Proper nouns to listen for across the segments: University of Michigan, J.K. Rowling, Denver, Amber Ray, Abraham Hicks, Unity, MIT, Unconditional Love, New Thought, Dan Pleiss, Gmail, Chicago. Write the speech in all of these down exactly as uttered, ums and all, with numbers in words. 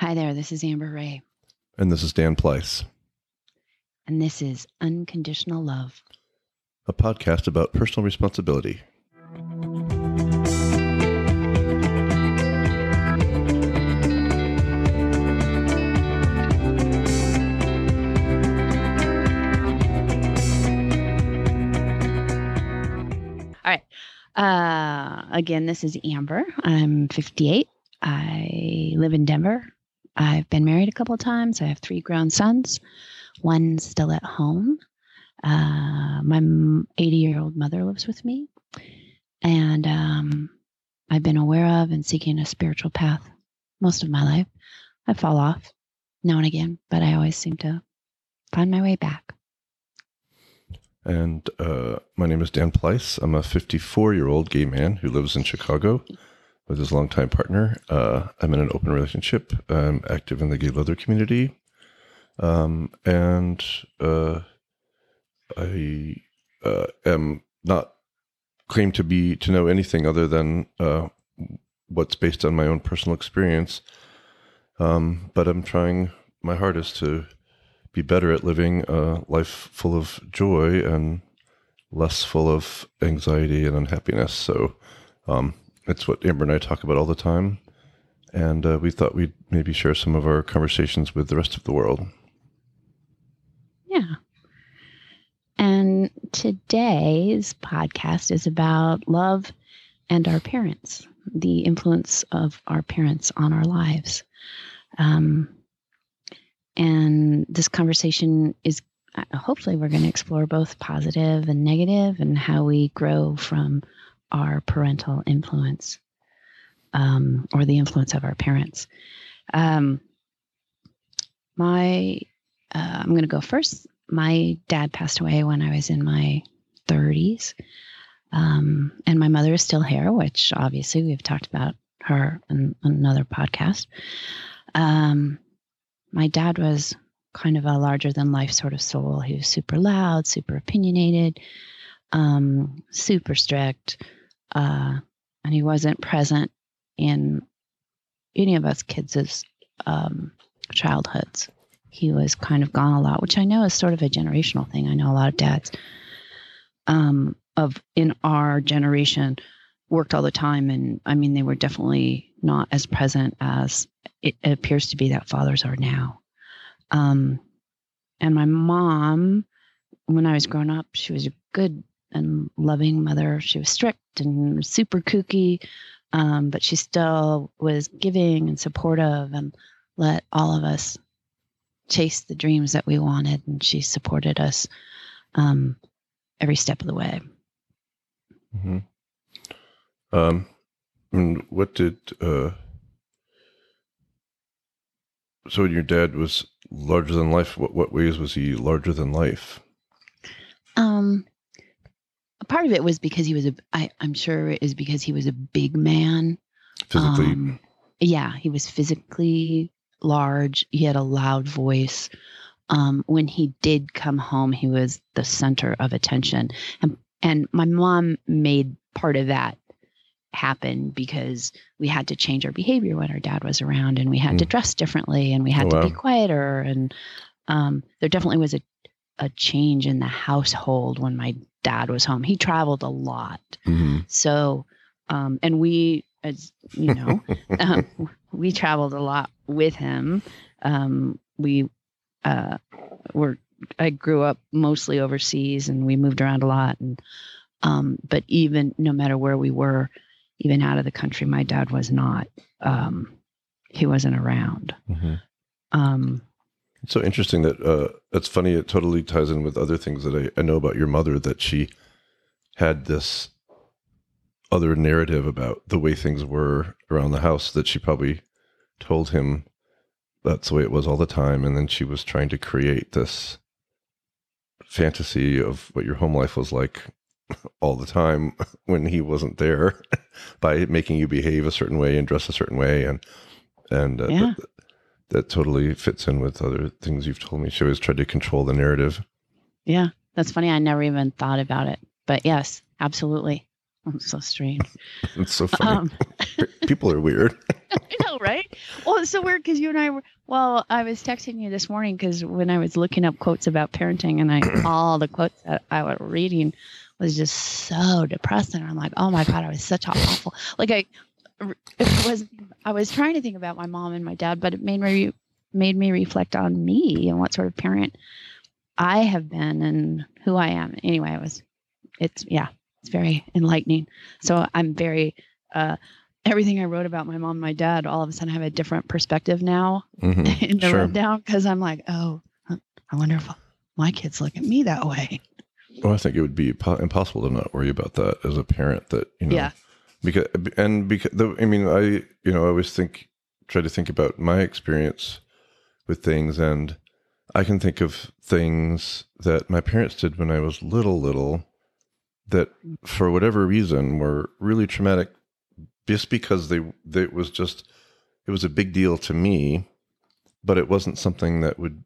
Hi there, this is Amber Ray. And this is Dan Pleiss. And this is Unconditional Love, a podcast about personal responsibility. All right. Uh, again, this is Amber. I'm fifty-eight. I live in Denver. I've been married a couple of times. I have three grown sons. One's still at home. Uh, my eighty-year-old mother lives with me. And um, I've been aware of and seeking a spiritual path most of my life. I fall off now and again, but I always seem to find my way back. And uh, my name is Dan Pleiss. I'm a fifty-four-year-old gay man who lives in Chicago with his longtime partner. Uh, I'm in an open relationship. I'm active in the gay leather community. Um, and uh, I uh, am not claim to be to know anything other than uh, what's based on my own personal experience. Um, but I'm trying my hardest to be better at living a life full of joy and less full of anxiety and unhappiness. So um, it's what Amber and I talk about all the time. And uh, we thought we'd maybe share some of our conversations with the rest of the world. Yeah. And today's podcast is about love and our parents, the influence of our parents on our lives. Um, and this conversation is, hopefully we're going to explore both positive and negative and how we grow from our parental influence um, or the influence of our parents. Um, my, uh, I'm going to go first. My dad passed away when I was in my thirties, um, and my mother is still here, which obviously we've talked about her in, in another podcast. Um, my dad was kind of a larger-than-life sort of soul. He was super loud, super opinionated, um, super strict, uh, and he wasn't present in any of us kids' um, childhoods. He was kind of gone a lot, which I know is sort of a generational thing. I know a lot of dads um, of in our generation worked all the time. And I mean, they were definitely not as present as it appears to be that fathers are now. Um, and my mom, when I was growing up, she was a good and loving mother. She was strict and super kooky, um, but she still was giving and supportive and let all of us chase the dreams that we wanted, and she supported us um, every step of the way. Mm-hmm. Um, and what did, uh, so your dad was larger than life, what, what ways was he larger than life? Um, part of it was because he was a, I, I'm sure it is because he was a big man. Physically. Um, yeah, he was physically large. He had a loud voice. Um, when he did come home, he was the center of attention. And, and my mom made part of that happen because we had to change our behavior when our dad was around, and we had mm. to dress differently, and we had oh, to wow. be quieter. And um, there definitely was a, a change in the household when my dad was home. He traveled a lot. Mm-hmm. So, um, and we, as you know, um, we traveled a lot with him. Um, we uh, were, I grew up mostly overseas, and we moved around a lot. And um, but even no matter where we were, even out of the country, my dad was not, um, he wasn't around. Mm-hmm. Um, it's so interesting that, uh, it's funny. It totally ties in with other things that I, I know about your mother, that she had this other narrative about the way things were around the house that she probably told him that's the way it was all the time. And then she was trying to create this fantasy of what your home life was like all the time when he wasn't there by making you behave a certain way and dress a certain way. And, and uh, yeah. that, that totally fits in with other things you've told me. She always tried to control the narrative. Yeah. That's funny. I never even thought about it, but yes, absolutely. I'm so strange. It's so funny. Um, People are weird. I know, right? Well, it's so weird because you and I were, well, I was texting you this morning because when I was looking up quotes about parenting and I all the quotes that I was reading was just so depressing. I'm like, oh my God, I was such an awful, like I, it was, I was trying to think about my mom and my dad, but it made me, made me reflect on me and what sort of parent I have been and who I am. Anyway, it was, it's, yeah. It's very enlightening. So I'm very, uh, everything I wrote about my mom and my dad, all of a sudden I have a different perspective now mm-hmm. in the sure. rundown because I'm like, oh, I wonder if my kids look at me that way. Well, I think it would be impossible to not worry about that as a parent that, you know, yeah. because, and because, I mean, I, you know, I always think, try to think about my experience with things, and I can think of things that my parents did when I was little, little, that for whatever reason were really traumatic just because they, they, it was just, it was a big deal to me, but it wasn't something that would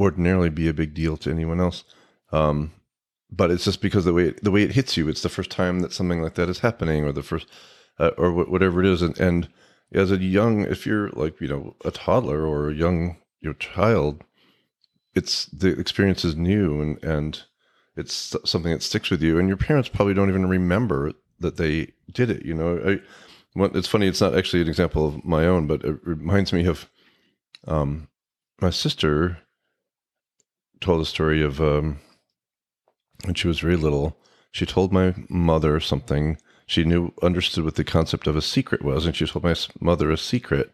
ordinarily be a big deal to anyone else. Um, but it's just because the way, it, the way it hits you, it's the first time that something like that is happening or the first, uh, or w- whatever it is. And, and as a young, if you're like, you know, a toddler or a young, your child, it's the experience is new and, and, it's something that sticks with you, and your parents probably don't even remember that they did it. You know, I, it's funny. It's not actually an example of my own, but it reminds me of um, my sister told a story of um, when she was very little. She told my mother something. She knew, understood what the concept of a secret was, and she told my mother a secret,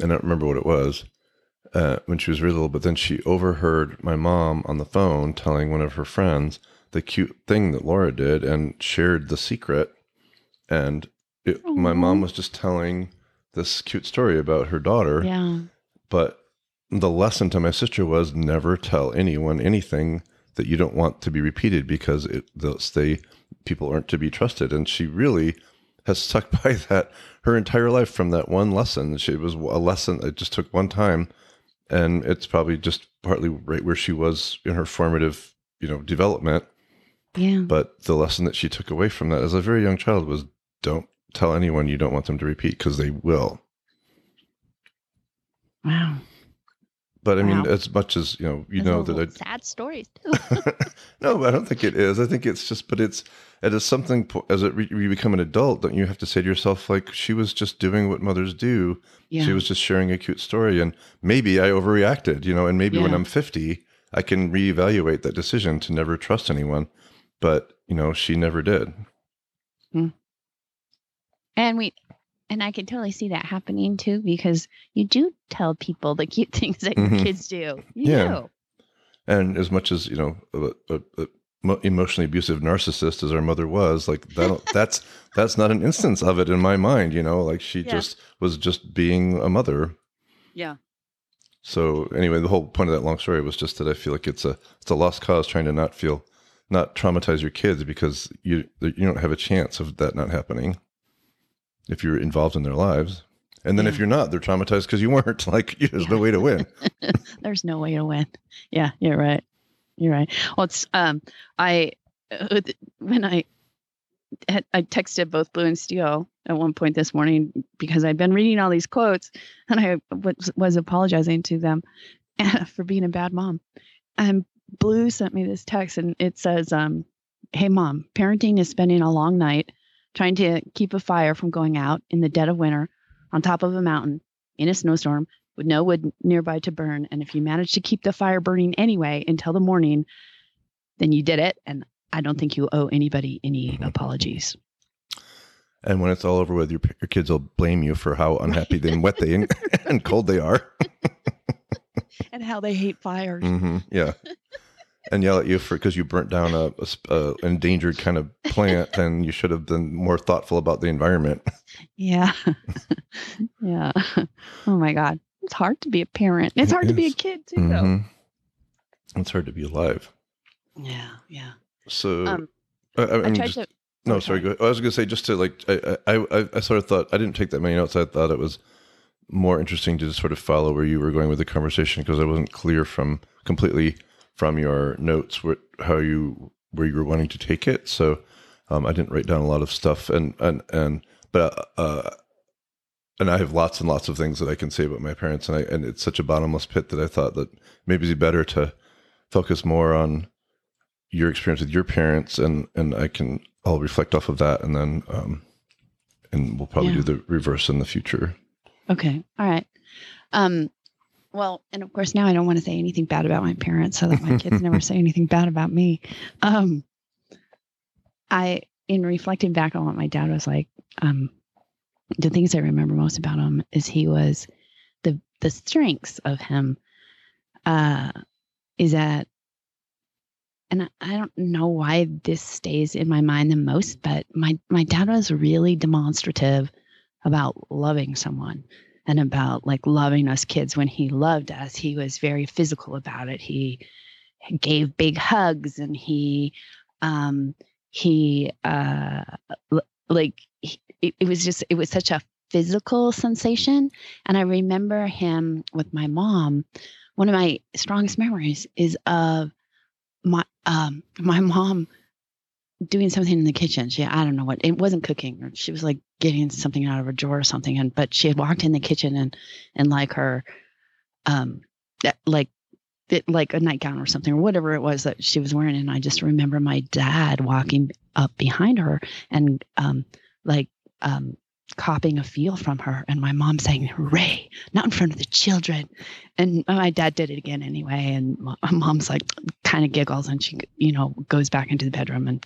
and I don't remember what it was. Uh, when she was really little, but then she overheard my mom on the phone telling one of her friends the cute thing that Laura did and shared the secret. And it, my mom was just telling this cute story about her daughter. Yeah. But the lesson to my sister was never tell anyone anything that you don't want to be repeated because it, those, they, people aren't to be trusted. And she really has stuck by that her entire life from that one lesson. She, it was a lesson that just took one time. And it's probably just partly right where she was in her formative, you know, development. Yeah. But the lesson that she took away from that as a very young child was don't tell anyone you don't want them to repeat because they will. Wow. But I wow. mean, as much as, you know, you That's know that I... sad stories too. No, I don't think it is. I think it's just, but it's, it is something, as it re- you become an adult, don't you have to say to yourself, like, she was just doing what mothers do. Yeah. She was just sharing a cute story. And maybe I overreacted, you know, and maybe yeah. when I'm fifty, I can reevaluate that decision to never trust anyone. But, you know, she never did. Hmm. And we... And I can totally see that happening too, because you do tell people the cute things that mm-hmm. your kids do. You yeah. do. And as much as, you know, a, a, a emotionally abusive narcissist as our mother was, like that, that's, that's not an instance of it in my mind, you know, like she yeah. just was just being a mother. Yeah. So anyway, the whole point of that long story was just that I feel like it's a, it's a lost cause trying to not feel, not traumatize your kids because you, you don't have a chance of that not happening. If you're involved in their lives. And then yeah. if you're not, they're traumatized because you weren't. Like, there's yeah. no way to win. There's no way to win. Yeah, you're right. You're right. Well, it's, um, I, when I, had, I texted both Blue and Steel at one point this morning because I'd been reading all these quotes and I was, was apologizing to them for being a bad mom. And Blue sent me this text and it says, um, hey, mom, parenting is spending a long night trying to keep a fire from going out in the dead of winter on top of a mountain in a snowstorm with no wood nearby to burn. And if you manage to keep the fire burning anyway until the morning, then you did it. And I don't think you owe anybody any mm-hmm. apologies. And when it's all over with, your, your kids will blame you for how unhappy they and wet they and, and cold they are. And how they hate fires. Mm-hmm. Yeah. And yell at you for because you burnt down a, a, a endangered kind of plant, and you should have been more thoughtful about the environment. Yeah, yeah. Oh my God, it's hard to be a parent. It's hard it to be a kid too, mm-hmm. though. It's hard to be alive. Yeah, yeah. So um, I, I, I tried just, to. No, okay. sorry. Go ahead. I was going to say just to like I, I I I sort of thought I didn't take that many notes. I thought it was more interesting to just sort of follow where you were going with the conversation because I wasn't clear from completely. From your notes, what, how you, where you were wanting to take it. So Um, I didn't write down a lot of stuff, and and and but uh, and I have lots and lots of things that I can say about my parents, and I and it's such a bottomless pit that I thought that maybe it'd be better to focus more on your experience with your parents, and and I can I'll reflect off of that, and then um, and we'll probably yeah. do the reverse in the future. Okay, all right. Um, well, and of course now I don't want to say anything bad about my parents, so that my kids never say anything bad about me. Um, I, in reflecting back on what my dad was like, um, the things I remember most about him is he was the, the strengths of him, uh, is that, and I, I don't know why this stays in my mind the most, but my, my dad was really demonstrative about loving someone and about like loving us kids. When he loved us, he was very physical about it. He gave big hugs, and he, um, He, uh, like, he, it was just, it was such a physical sensation. And I remember him with my mom. One of my strongest memories is of my, um, my mom doing something in the kitchen. She, I don't know what, it wasn't cooking. She was like getting something out of a drawer or something. And, but she had walked in the kitchen and, and like her, um, like, It, like a nightgown or something or whatever it was that she was wearing. And I just remember my dad walking up behind her and um, like um, copying a feel from her, and my mom saying, "Ray, not in front of the children." And my dad did it again anyway. And my mom's like kind of giggles, and she, you know, goes back into the bedroom and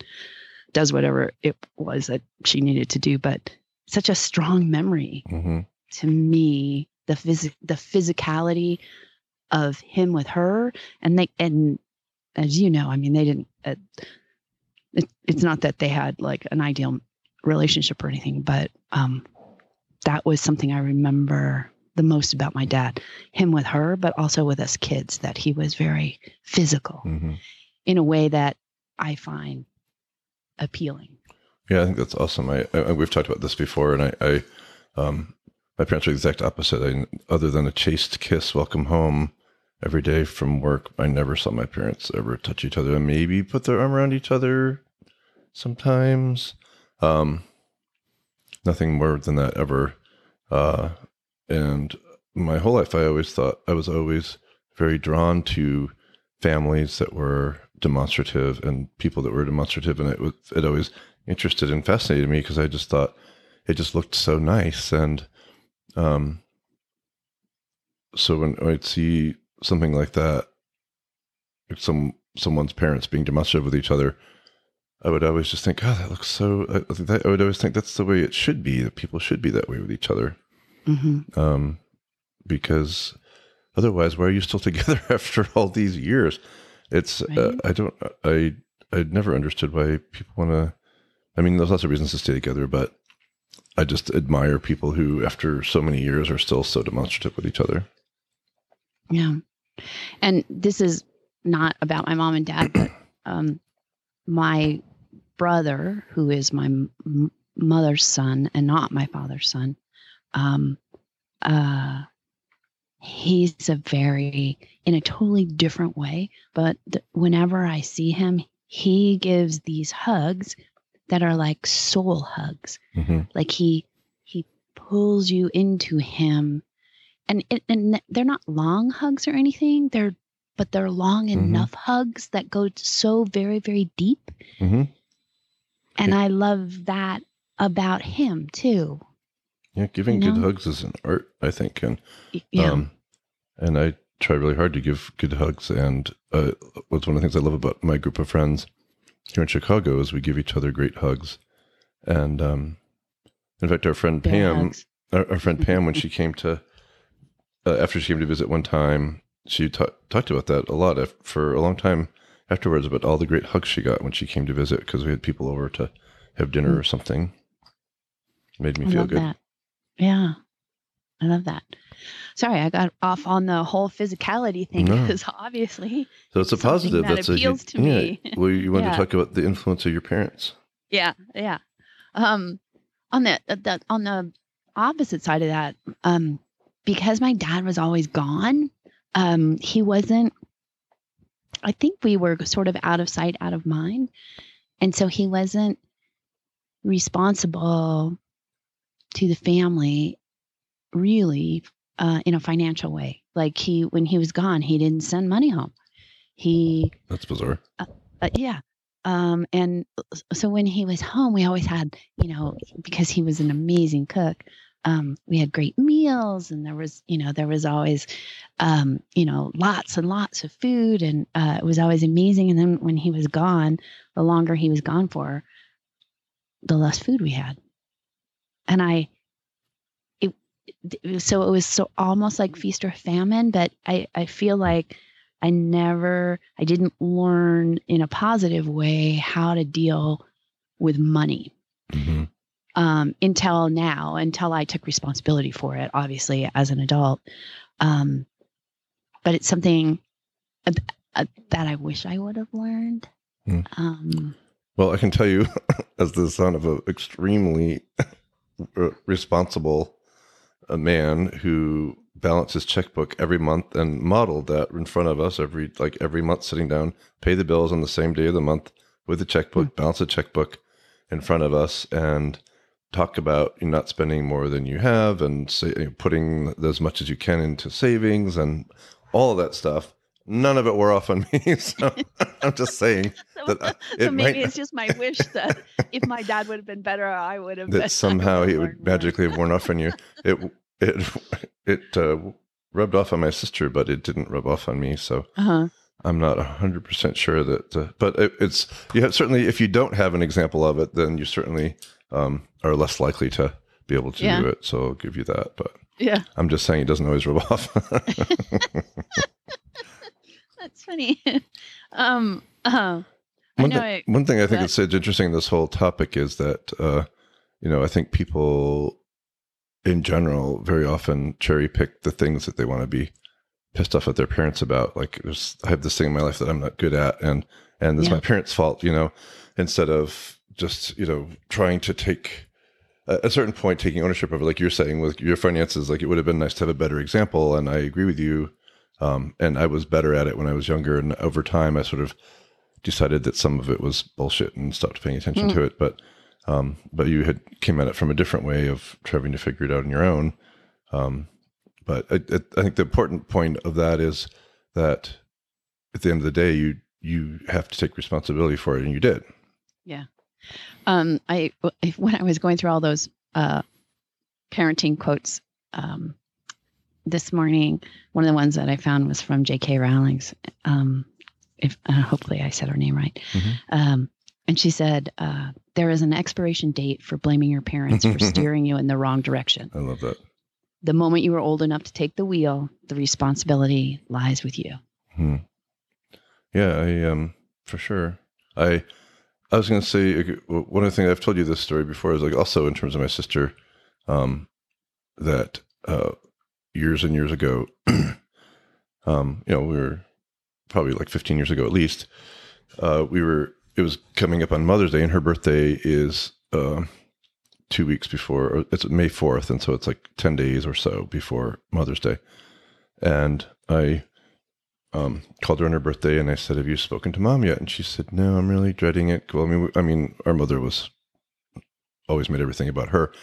does whatever it was that she needed to do. But such a strong memory mm-hmm. to me, the phys- the physicality of him with her. And they, and as you know, I mean, they didn't, uh, it, it's not that they had like an ideal relationship or anything, but, um, that was something I remember the most about my dad, him with her, but also with us kids, that he was very physical mm-hmm. in a way that I find appealing. Yeah. I think that's awesome. I, I we've talked about this before, and I, I, um, my parents are the exact opposite. I, other than a chaste kiss, welcome home, every day from work, I never saw my parents ever touch each other, and maybe put their arm around each other sometimes. Um, nothing more than that ever. Uh, and my whole life, I always thought I was always very drawn to families that were demonstrative and people that were demonstrative. And it was, it always interested and fascinated me, because I just thought it just looked so nice. And Um, so when I'd see something like that, like some, someone's parents being demonstrative with each other, I would always just think, oh, that looks so, I, that, I would always think that's the way it should be, that people should be that way with each other. Mm-hmm. Um, because otherwise, why are you still together after all these years? It's, right. uh, I don't, I, I'd never understood why people want to, I mean, there's lots of reasons to stay together, but I just admire people who, after so many years, are still so demonstrative with each other. Yeah. And this is not about my mom and dad, but um, my brother, who is my m- mother's son and not my father's son, um, uh, he's a very, in a totally different way, but th- whenever I see him, he gives these hugs that are like soul hugs. Mm-hmm. Like he, he pulls you into him, and, and they're not long hugs or anything. They're, but they're long mm-hmm. enough hugs that go so very, very deep. Mm-hmm. And yeah. I love that about him too. Yeah. Giving you know? good hugs is an art, I think. And, yeah. um, and I try really hard to give good hugs. And, uh, what's one of the things I love about my group of friends here in Chicago is we give each other great hugs. And, um, in fact, our friend Bad Pam, our, our friend Pam, when she came to, uh, after she came to visit one time, she ta- talked about that a lot af- for a long time afterwards, about all the great hugs she got when she came to visit, 'cause we had people over to have dinner mm-hmm. or something. It made me I feel good. That. Yeah. I love that. Sorry, I got off on the whole physicality thing because no. obviously so it's a positive that that's appeals a, to yeah. me. Well, you want yeah. to talk about the influence of your parents? Yeah, yeah. Um, on the, the on the opposite side of that, um, because my dad was always gone, um, he wasn't. I think we were sort of out of sight, out of mind, and so he wasn't responsible to the family, really, uh, in a financial way. Like he, when he was gone, he didn't send money home. He, that's bizarre. Uh, uh, yeah. Um, and so when he was home, we always had, you know, because he was an amazing cook, um, we had great meals, and there was, you know, there was always, um, you know, lots and lots of food, and, uh, it was always amazing. And then when he was gone, the longer he was gone for, the less food we had. And I, it, it so it was so almost like feast or famine, but I, I feel like I never, I didn't learn in a positive way how to deal with money, mm-hmm. um, until now, until I took responsibility for it, obviously, as an adult. Um, but it's something that I wish I would have learned. Mm. Um, well, I can tell you, as the son of an extremely responsible a man who balanced his checkbook every month and modeled that in front of us every, like every month, sitting down, pay the bills on the same day of the month with the checkbook, mm-hmm. balance the checkbook in front of us, and talk about not spending more than you have, and say, you know, putting as much as you can into savings and all of that stuff. None of it wore off on me. So I'm just saying. so, that I, it so maybe might, it's just my wish that if my dad would have been better, I would have. That been, somehow it would more. magically have worn off on you. It it it uh, rubbed off on my sister, but it didn't rub off on me. So uh-huh. I'm not one hundred percent sure that. Uh, but it, it's you have, certainly, if you don't have an example of it, then you certainly um, are less likely to be able to yeah. do it. So I'll give you that. But yeah, I'm just saying it doesn't always rub off. That's funny. Um, uh, I one, know th- I, one thing I think that's interesting in this whole topic is that, uh, you know, I think people in general very often cherry pick the things that they want to be pissed off at their parents about. Like, was, I have this thing in my life that I'm not good at, and, and it's yeah. my parents' fault, you know, instead of just, you know, trying to take at a certain point, taking ownership of it. Like you're saying with your finances, like it would have been nice to have a better example. And I agree with you. Um, and I was better at it when I was younger, and over time I sort of decided that some of it was bullshit and stopped paying attention mm. to it. But, um, but you had came at it from a different way of trying to figure it out on your own. Um, but I, I think the important point of that is that at the end of the day, you, you have to take responsibility for it, and you did. Yeah. Um, I, when I was going through all those, uh, parenting quotes, um, this morning, one of the ones that I found was from J K. Rowling's. Um, if uh, hopefully I said her name right, mm-hmm. um, and she said, uh, "There is an expiration date for blaming your parents for steering you in the wrong direction." I love that. The moment you are old enough to take the wheel, the responsibility lies with you. Hmm. Yeah, I, um, for sure. I, I was going to say one of the things I've told you this story before is, like, also in terms of my sister, um, that. Uh, years and years ago, um, you know, we were probably like fifteen years ago, at least, uh, we were, it was coming up on Mother's Day, and her birthday is, um, uh, two weeks before, or it's May fourth. And so it's like ten days or so before Mother's Day. And I, um, called her on her birthday, and I said, "Have you spoken to Mom yet?" And she said, "No, I'm really dreading it." Well, I mean, I mean, our mother was always made everything about her.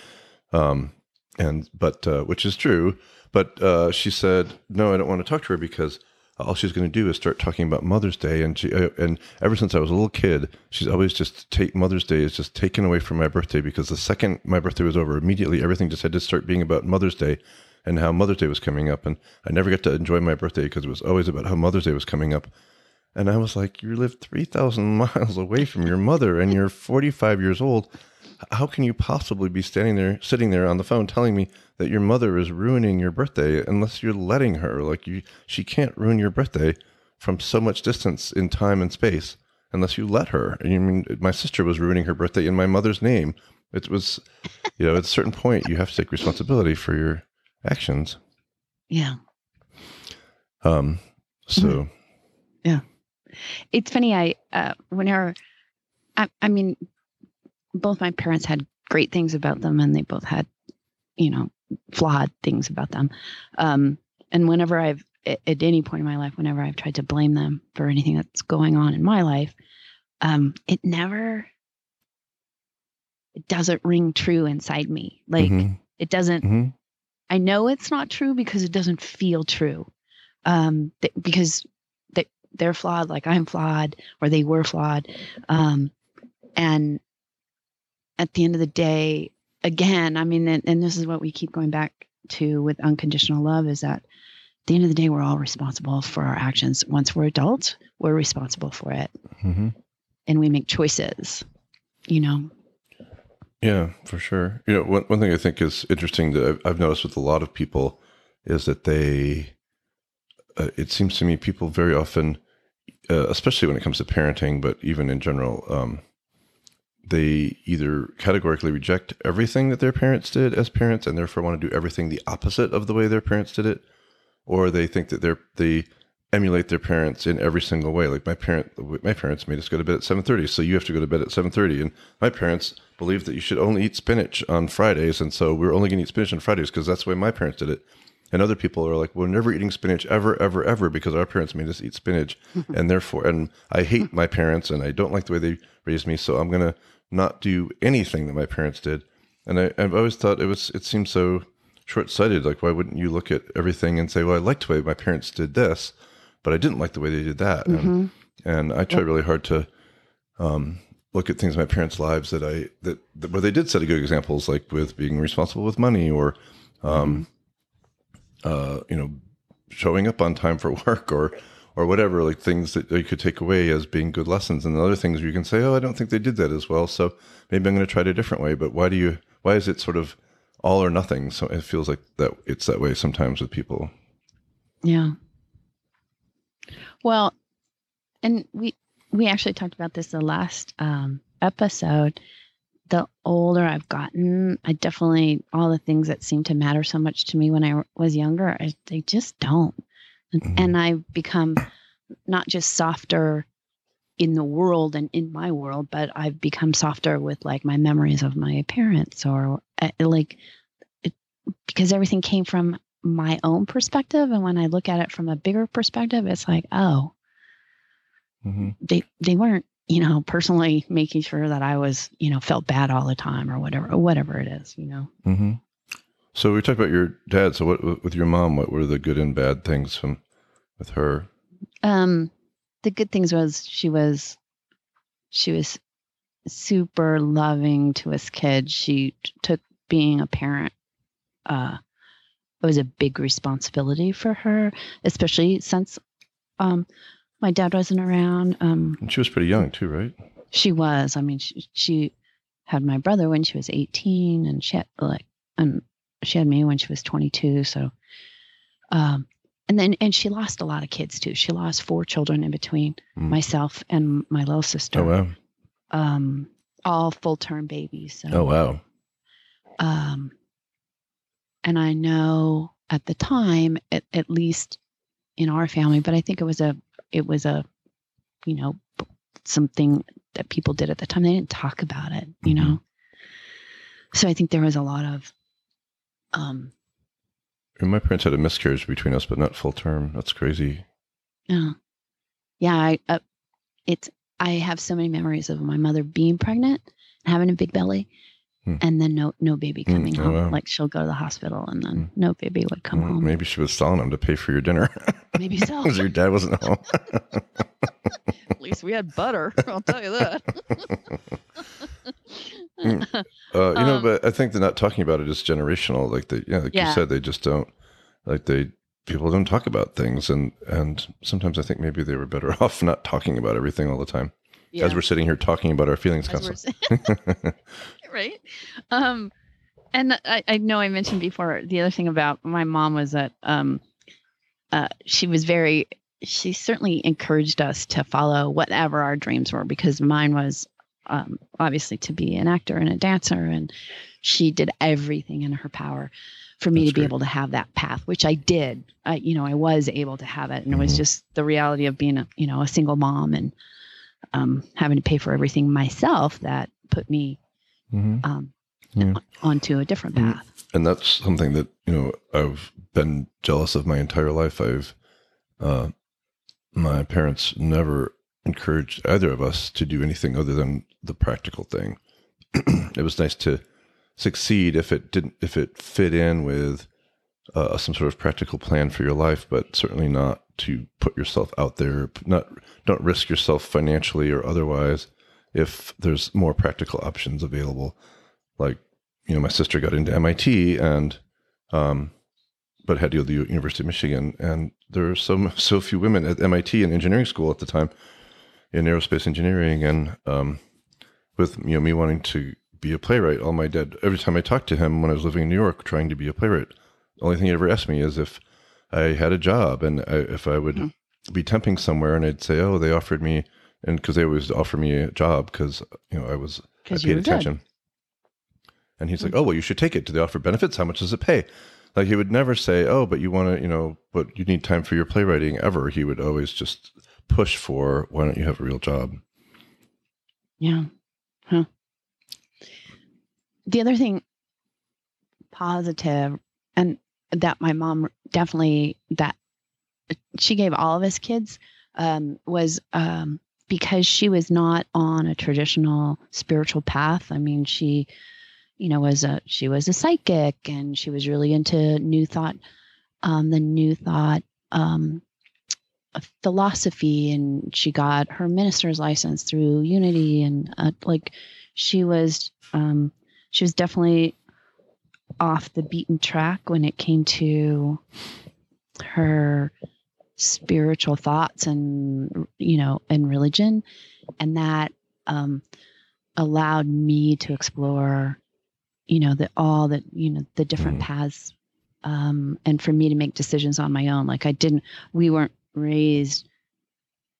Um, and, but, uh, which is true. But uh, she said, "No, I don't want to talk to her, because all she's going to do is start talking about Mother's Day." And she, uh, and ever since I was a little kid, she's always just take Mother's Day is just taken away from my birthday, because the second my birthday was over, immediately everything just had to start being about Mother's Day and how Mother's Day was coming up. And I never got to enjoy my birthday because it was always about how Mother's Day was coming up. And I was like, "You live three thousand miles away from your mother, and you're forty-five years old. How can you possibly be standing there, sitting there on the phone telling me that your mother is ruining your birthday unless you're letting her? Like, you, she can't ruin your birthday from so much distance in time and space unless you let her." And you mean, my sister was ruining her birthday in my mother's name. It was, you know, at a certain point, you have to take responsibility for your actions. Yeah. Um. So. Mm-hmm. Yeah. It's funny. I, uh, whenever, I, I mean, both my parents had great things about them, and they both had, you know, flawed things about them. Um, and whenever I've, at any point in my life, whenever I've tried to blame them for anything that's going on in my life, um, it never, it doesn't ring true inside me. Like mm-hmm. it doesn't, mm-hmm. I know it's not true because it doesn't feel true. Um, th- because they, they're flawed, like I'm flawed, or they were flawed. Um, and at the end of the day, again, I mean, and, and this is what we keep going back to with unconditional love, is that at the end of the day, we're all responsible for our actions. Once we're adults, we're responsible for it. Mm-hmm. And we make choices, you know? Yeah, for sure. You know, one, one thing I think is interesting that I've, I've noticed with a lot of people is that they, uh, it seems to me people very often, uh, especially when it comes to parenting, but even in general, um, they either categorically reject everything that their parents did as parents and therefore want to do everything the opposite of the way their parents did it, or they think that they're, they emulate their parents in every single way. Like my parent, my parents made us go to bed at seven thirty, so you have to go to bed at seven thirty. And my parents believed that you should only eat spinach on Fridays, and so we're only going to eat spinach on Fridays because that's the way my parents did it. And other people are like, we're never eating spinach ever, ever, ever because our parents made us eat spinach, and therefore, and I hate my parents and I don't like the way they raised me, so I'm going to not do anything that my parents did. And I, I've always thought it was, it seemed so short-sighted. Like, why wouldn't you look at everything and say, well, I liked the way my parents did this, but I didn't like the way they did that. Mm-hmm. And, and I try yep. really hard to um, look at things in my parents' lives that I, that, that where they did set a good examples, like with being responsible with money, or, um, mm-hmm. uh, you know, showing up on time for work, or, or whatever, like things that you could take away as being good lessons. And the other things where you can say, oh, I don't think they did that as well, so maybe I'm going to try it a different way. But why do you, why is it sort of all or nothing? So it feels like that it's that way sometimes with people. Yeah. Well, and we we actually talked about this the last um, episode. The older I've gotten, I definitely, all the things that seemed to matter so much to me when I was younger, I, they just don't. And, mm-hmm. and I've become not just softer in the world and in my world, but I've become softer with like my memories of my parents, or uh, like, it, because everything came from my own perspective. And when I look at it from a bigger perspective, it's like, oh, mm-hmm. they, they weren't, you know, personally making sure that I was, you know, felt bad all the time, or whatever, or whatever it is, you know? Mm-hmm. So we talked about your dad. So what, with your mom, what were the good and bad things from, with her? Um, the good things was she was, she was super loving to us kids. She t- took being a parent, uh, it was a big responsibility for her, especially since um, my dad wasn't around. Um, and she was pretty young too, right? She was. I mean, she, she had my brother when she was eighteen, and she had like, and she had me when she was twenty-two. So, um, and then and she lost a lot of kids too. She lost four children in between mm. myself and my little sister. Oh wow! Um, all full-term babies. So, oh wow! Um. And I know at the time, at, at least in our family, but I think it was a, it was a, you know, something that people did at the time. They didn't talk about it, you mm-hmm. know? So I think there was a lot of, um, and my parents had a miscarriage between us, but not full term. That's crazy. Yeah. Yeah. I, uh, it's, I have so many memories of my mother being pregnant and having a big belly. And then no, no baby coming mm, oh, home. Wow. Like she'll go to the hospital, and then mm. no baby would come mm, home. Maybe she was selling them to pay for your dinner. Maybe so. Because your dad wasn't home. At least we had butter. I'll tell you that. mm. uh, you um, know, but I think they're not talking about it is generational. Like they, yeah, like yeah. you said, they just don't. Like they, people don't talk about things, and and sometimes I think maybe they were better off not talking about everything all the time. Yeah. As we're sitting here talking about our feelings constantly. Right. Um, and I, I know I mentioned before, the other thing about my mom was that um, uh, she was very, she certainly encouraged us to follow whatever our dreams were, because mine was um, obviously to be an actor and a dancer. And she did everything in her power for me That's to be great. Able to have that path, which I did. I, you know, I was able to have it. And mm-hmm. it was just the reality of being, a, you know, a single mom and, Um, having to pay for everything myself, that put me mm-hmm. um, yeah. onto a different path. And that's something that, you know, I've been jealous of my entire life. I've, uh, my parents never encouraged either of us to do anything other than the practical thing. it was nice to succeed if it didn't, if it fit in with uh, some sort of practical plan for your life, but certainly not to put yourself out there, not don't risk yourself financially or otherwise if there's more practical options available. Like, you know, my sister got into M I T and, um, but had to go to the University of Michigan, and there are so so few women at M I T in engineering school at the time, in aerospace engineering, and um, with you know me wanting to be a playwright, all my dad, every time I talked to him when I was living in New York trying to be a playwright, the only thing he ever asked me is if I had a job and I, if I would mm-hmm. be temping somewhere, and I'd say, oh, they offered me, and because they always offer me a job because you know I was I paid attention, good. And he's mm-hmm. like, oh well, you should take it. Do they offer benefits? How much does it pay? Like he would never say, oh, but you want to, you know, but you need time for your playwriting ever. He would always just push for, why don't you have a real job? Yeah. Huh. The other thing, positive, and that my mom definitely, that she gave all of us kids um, was um, because she was not on a traditional spiritual path. I mean, she... you know, was a, she was a psychic, and she was really into New Thought, um, the New Thought um, philosophy. And she got her minister's license through Unity. And uh, like, she was, um, she was definitely off the beaten track when it came to her spiritual thoughts and, you know, and religion. And that um, allowed me to explore you know, the, all the, you know, the different mm-hmm. paths, um, and for me to make decisions on my own. Like I didn't, we weren't raised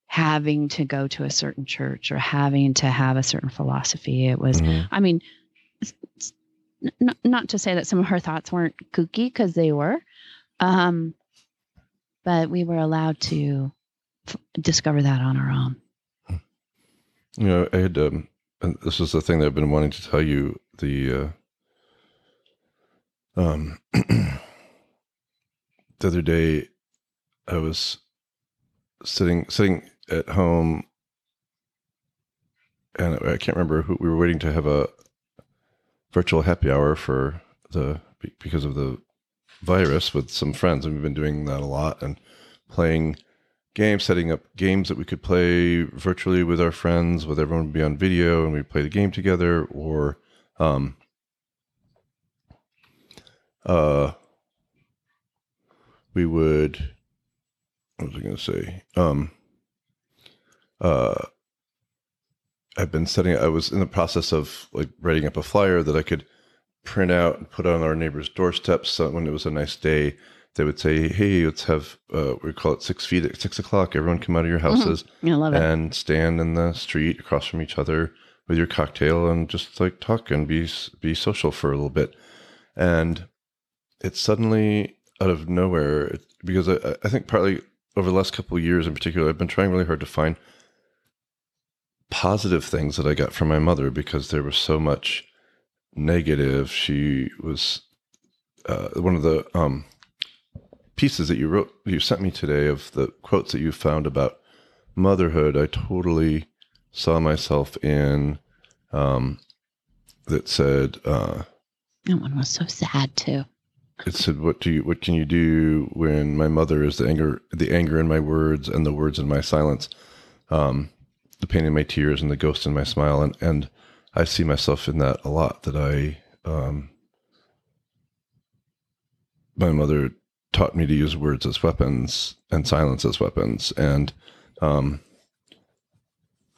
having to go to a certain church or having to have a certain philosophy. It was, mm-hmm. I mean, it's, it's not, not to say that some of her thoughts weren't kooky, cause they were, um, but we were allowed to f- discover that on our own. You know, I had, um, and this is the thing that I've been wanting to tell you, the, uh, Um, the other day I was sitting, sitting at home, and I can't remember who we were waiting to have a virtual happy hour for the, because of the virus, with some friends. And we've been doing that a lot and playing games, setting up games that we could play virtually with our friends, with everyone would be on video and we play the game together, or, um, Uh, we would, what was I going to say? Um, uh, I've been setting, I was in the process of like writing up a flyer that I could print out and put on our neighbor's doorstep. So when it was a nice day, they would say, hey, let's have, uh, we call it six feet at six o'clock. Everyone come out of your houses mm-hmm. I love it. And stand in the street across from each other with your cocktail and just like talk and be, be social for a little bit. And it's suddenly out of nowhere, because I, I think partly over the last couple of years in particular, I've been trying really hard to find positive things that I got from my mother, because there was so much negative. She was uh, one of the um, pieces that you wrote, you sent me today, of the quotes that you found about motherhood. I totally saw myself in um, that said, uh, that one was so sad too. It said, "What do you? What can you do when my mother is the anger, the anger in my words, and the words in my silence, um, the pain in my tears, and the ghost in my smile?" And and I see myself in that a lot. That I, um, my mother taught me to use words as weapons and silence as weapons, and um,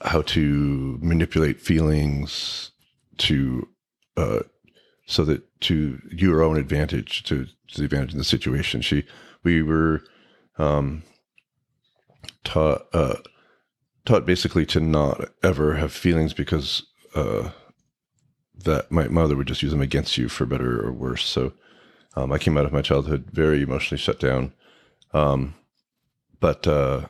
how to manipulate feelings to. Uh, So that to your own advantage, to, to the advantage of the situation. She, we were um, taught uh, taught basically to not ever have feelings, because uh, that my mother would just use them against you for better or worse. So um, I came out of my childhood very emotionally shut down. Um, but uh,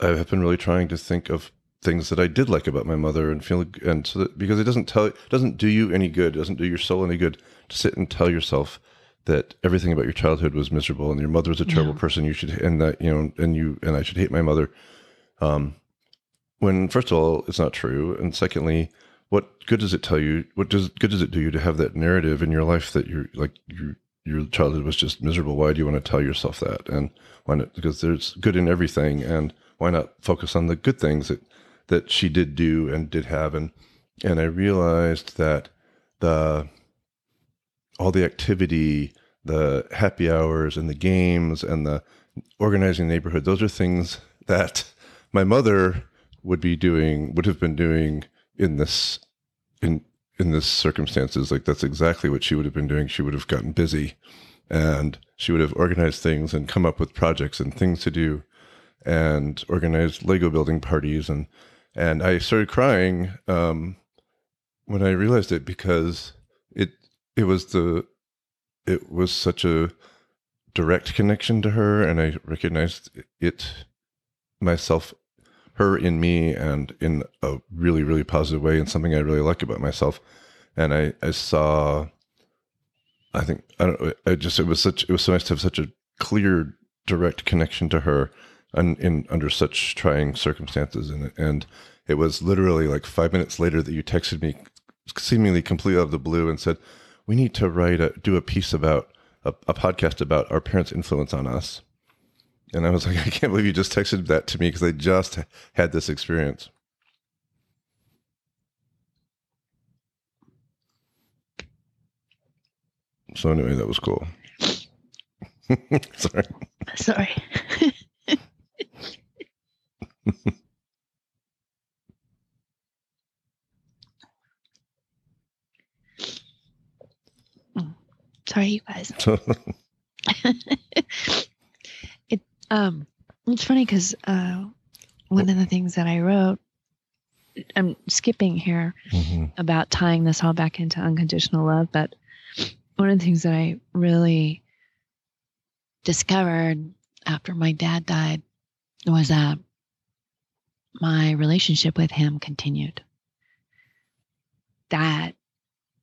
I have been really trying to think of things that I did like about my mother and feel, and so that, because it doesn't tell, doesn't do you any good, doesn't do your soul any good to sit and tell yourself that everything about your childhood was miserable and your mother was a terrible yeah. person. You should, and that, you know, and you, and I should hate my mother. Um, when first of all, it's not true. And secondly, what good does it tell you? What does good does it do you to have that narrative in your life that you're like you your childhood was just miserable? Why do you want to tell yourself that? And why not? Because there's good in everything, and why not focus on the good things that that she did do and did have? And and I realized that the all the activity, the happy hours, and the games, and the organizing neighborhood, those are things that my mother would be doing, would have been doing in this in in this circumstances. Like, that's exactly what she would have been doing. She would have gotten busy, and she would have organized things and come up with projects and things to do, and organized Lego building parties. And and I started crying um, when I realized it, because it it was the it was such a direct connection to her, and I recognized it myself, her in me, and in a really, really positive way, and something I really like about myself. And I, I saw, I think, I don't, I just, it was such, it was so nice to have such a clear, direct connection to her and in under such trying circumstances. And, and it was literally like five minutes later that you texted me seemingly completely out of the blue and said, we need to write a, do a piece about a, a podcast about our parents' influence on us. And I was like, I can't believe you just texted that to me, because I just had this experience. So anyway, that was cool. Sorry. Sorry. Oh, sorry, you guys. Um, it's funny because uh, one of the things that I wrote, I'm skipping here mm-hmm. about tying this all back into unconditional love, but one of the things that I really discovered after my dad died was that my relationship with him continued. That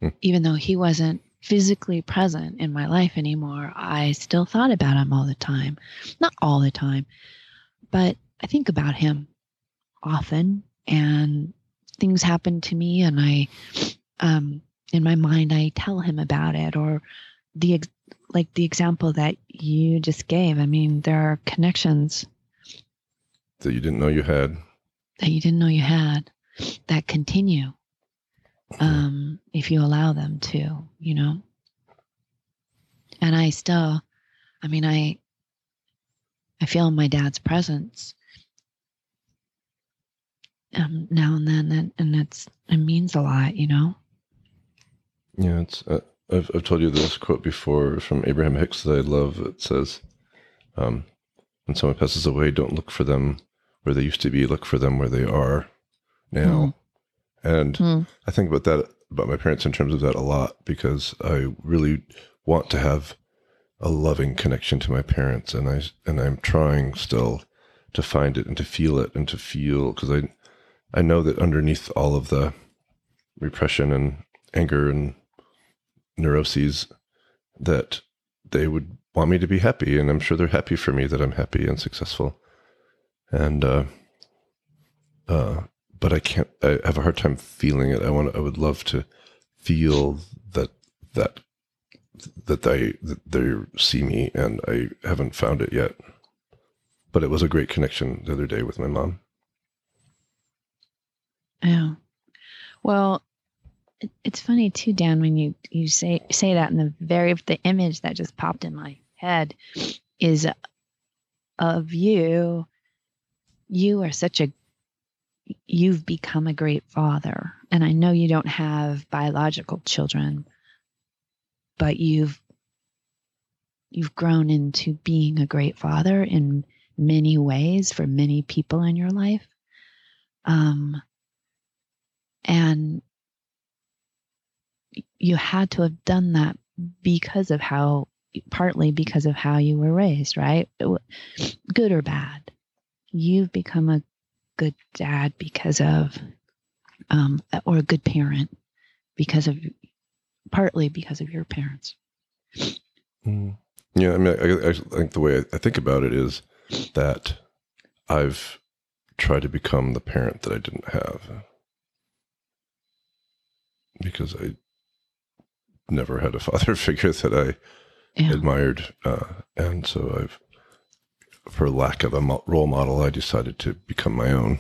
mm. even though he wasn't physically present in my life anymore, I still thought about him all the time. Not all the time, but I think about him often, and things happen to me, and I, um, in my mind, I tell him about it. Or the, like the example that you just gave. I mean, there are connections that you didn't know you had, that you didn't know you had, that continue. Um, if you allow them to, you know. And I still, I mean, I, I feel my dad's presence um, now and then, and, and it's, it means a lot, you know. Yeah, it's. Uh, I've I've told you this quote before from Abraham Hicks that I love. It says, um, "When someone passes away, don't look for them where they used to be. Look for them where they are now." Mm-hmm. And mm. I think about that, about my parents in terms of that a lot, because I really want to have a loving connection to my parents. And I, and I'm trying still to find it and to feel it and to feel, because I, I know that underneath all of the repression and anger and neuroses, that they would want me to be happy. And I'm sure they're happy for me that I'm happy and successful. And, uh, uh, but I can't, I have a hard time feeling it. I want to, I would love to feel that, that, that they, that they see me, and I haven't found it yet, but it was a great connection the other day with my mom. Yeah. Well, it, it's funny too, Dan, when you, you say, say that, and the very, the image that just popped in my head is of you. You are such a You've become a great father. And I know you don't have biological children, but you've you've grown into being a great father in many ways for many people in your life. Um, and you had to have done that because of how, partly because of how you were raised, right? Good or bad, you've become a good dad because of, um, or a good parent because of, partly because of your parents. Mm. Yeah. I mean, I, I think the way I think about it is that I've tried to become the parent that I didn't have. because I never had a father figure that I yeah. admired. Uh, and so I've, for lack of a role model, I decided to become my own,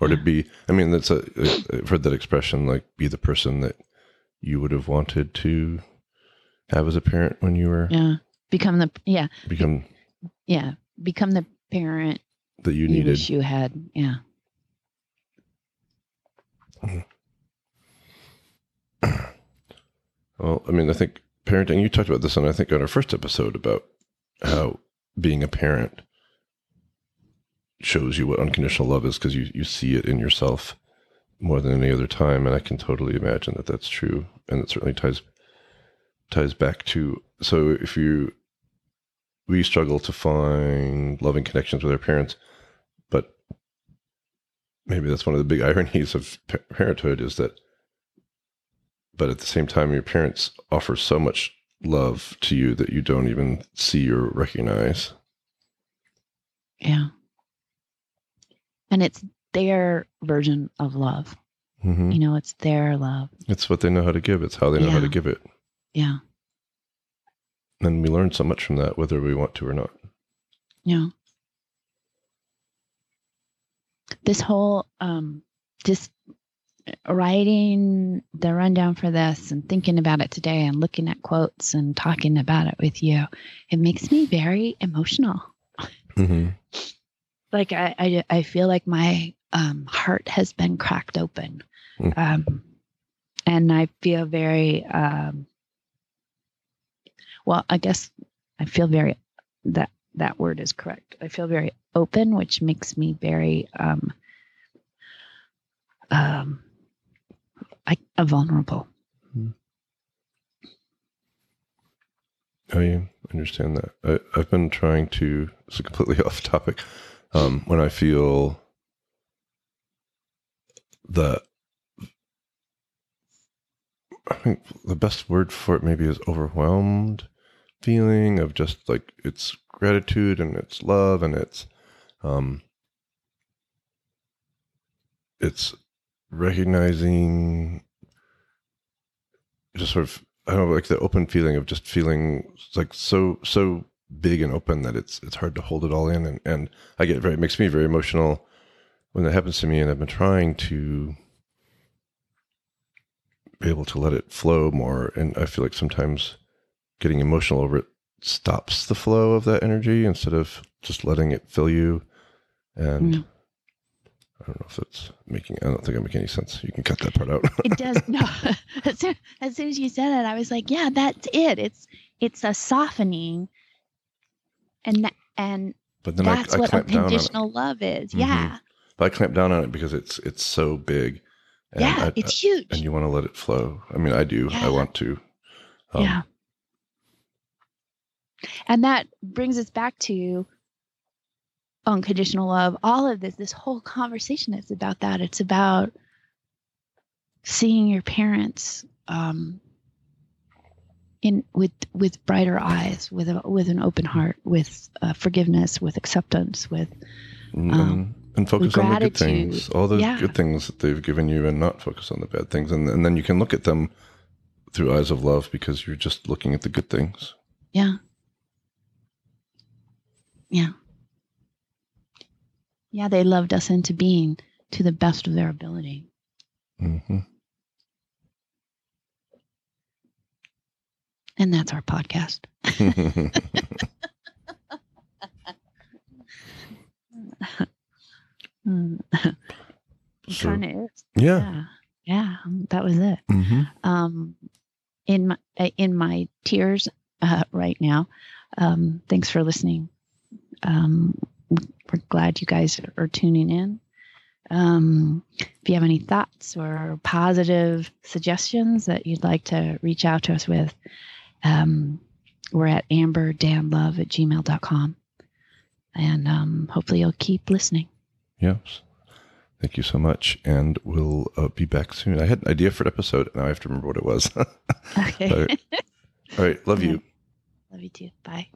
or to be, I mean, that's a, I've heard that expression, like be the person that you would have wanted to have as a parent when you were. Yeah. Become the, yeah. Become. Be, yeah. Become the parent that you needed. You wish you had. Yeah. Well, I mean, I think parenting, you talked about this on, I think on our first episode, about how being a parent shows you what unconditional love is, because you, you see it in yourself more than any other time. And I can totally imagine that that's true. And it certainly ties, ties back to, so if you, we struggle to find loving connections with our parents, but maybe that's one of the big ironies of parenthood is that, but at the same time, your parents offer so much love to you that you don't even see or recognize. Yeah. And it's their version of love. Mm-hmm. You know, it's their love. It's what they know how to give. It's how they know yeah. how to give it. Yeah. And we learn so much from that, whether we want to or not. Yeah. This whole, um, just writing the rundown for this and thinking about it today and looking at quotes and talking about it with you, it makes me very emotional. Mm-hmm. Like I, I, I feel like my, um, heart has been cracked open. Mm-hmm. Um, and I feel very, um, well, I guess I feel very, that, that word is correct. I feel very open, which makes me very, um, um, I, uh, vulnerable. Oh, yeah, I understand that. I, I've been trying to, it's a completely off topic. Um, when I feel the, I think the best word for it maybe is overwhelmed feeling of just like, it's gratitude and it's love and it's, um, it's recognizing just sort of, I don't know, like the open feeling of just feeling like so, so big and open that it's, it's hard to hold it all in. And, and I get very, it makes me very emotional when that happens to me. And I've been trying to be able to let it flow more. And I feel like sometimes getting emotional over it stops the flow of that energy instead of just letting it fill you. And mm. I don't know if it's making, I don't think I'm making any sense. You can cut that part out. It does. No, as soon, as soon as you said it, I was like, yeah, that's it. It's, it's a softening and, that, and but then that's I, I what unconditional love is. Mm-hmm. Yeah. But I clamp down on it because it's, it's so big. And yeah. I, it's I, huge. And you want to let it flow. I mean, I do, yeah. I want to. Um, yeah. And that brings us back to unconditional love. All of this, this whole conversation is about that. It's about seeing your parents um, in with with brighter eyes, with a, with an open heart, with uh, forgiveness, with acceptance, with um, and, and focus with on the good things, all those yeah. good things that they've given you, and not focus on the bad things. And and then you can look at them through eyes of love because you're just looking at the good things. Yeah. Yeah. Yeah, they loved us into being to the best of their ability. Mm-hmm. And that's our podcast. So, yeah. yeah. Yeah, that was it. Mm-hmm. Um, in my, in my tears uh, right now. Um, thanks for listening. Um, we're glad you guys are tuning in. Um, if you have any thoughts or positive suggestions that you'd like to reach out to us with, um, we're at amberdanlove at gmail dot com. And um, hopefully you'll keep listening. Yes. Thank you so much. And we'll uh, be back soon. I had an idea for an episode. Now I have to remember what it was. Okay. All right. All right. Love you. Love you too. Bye.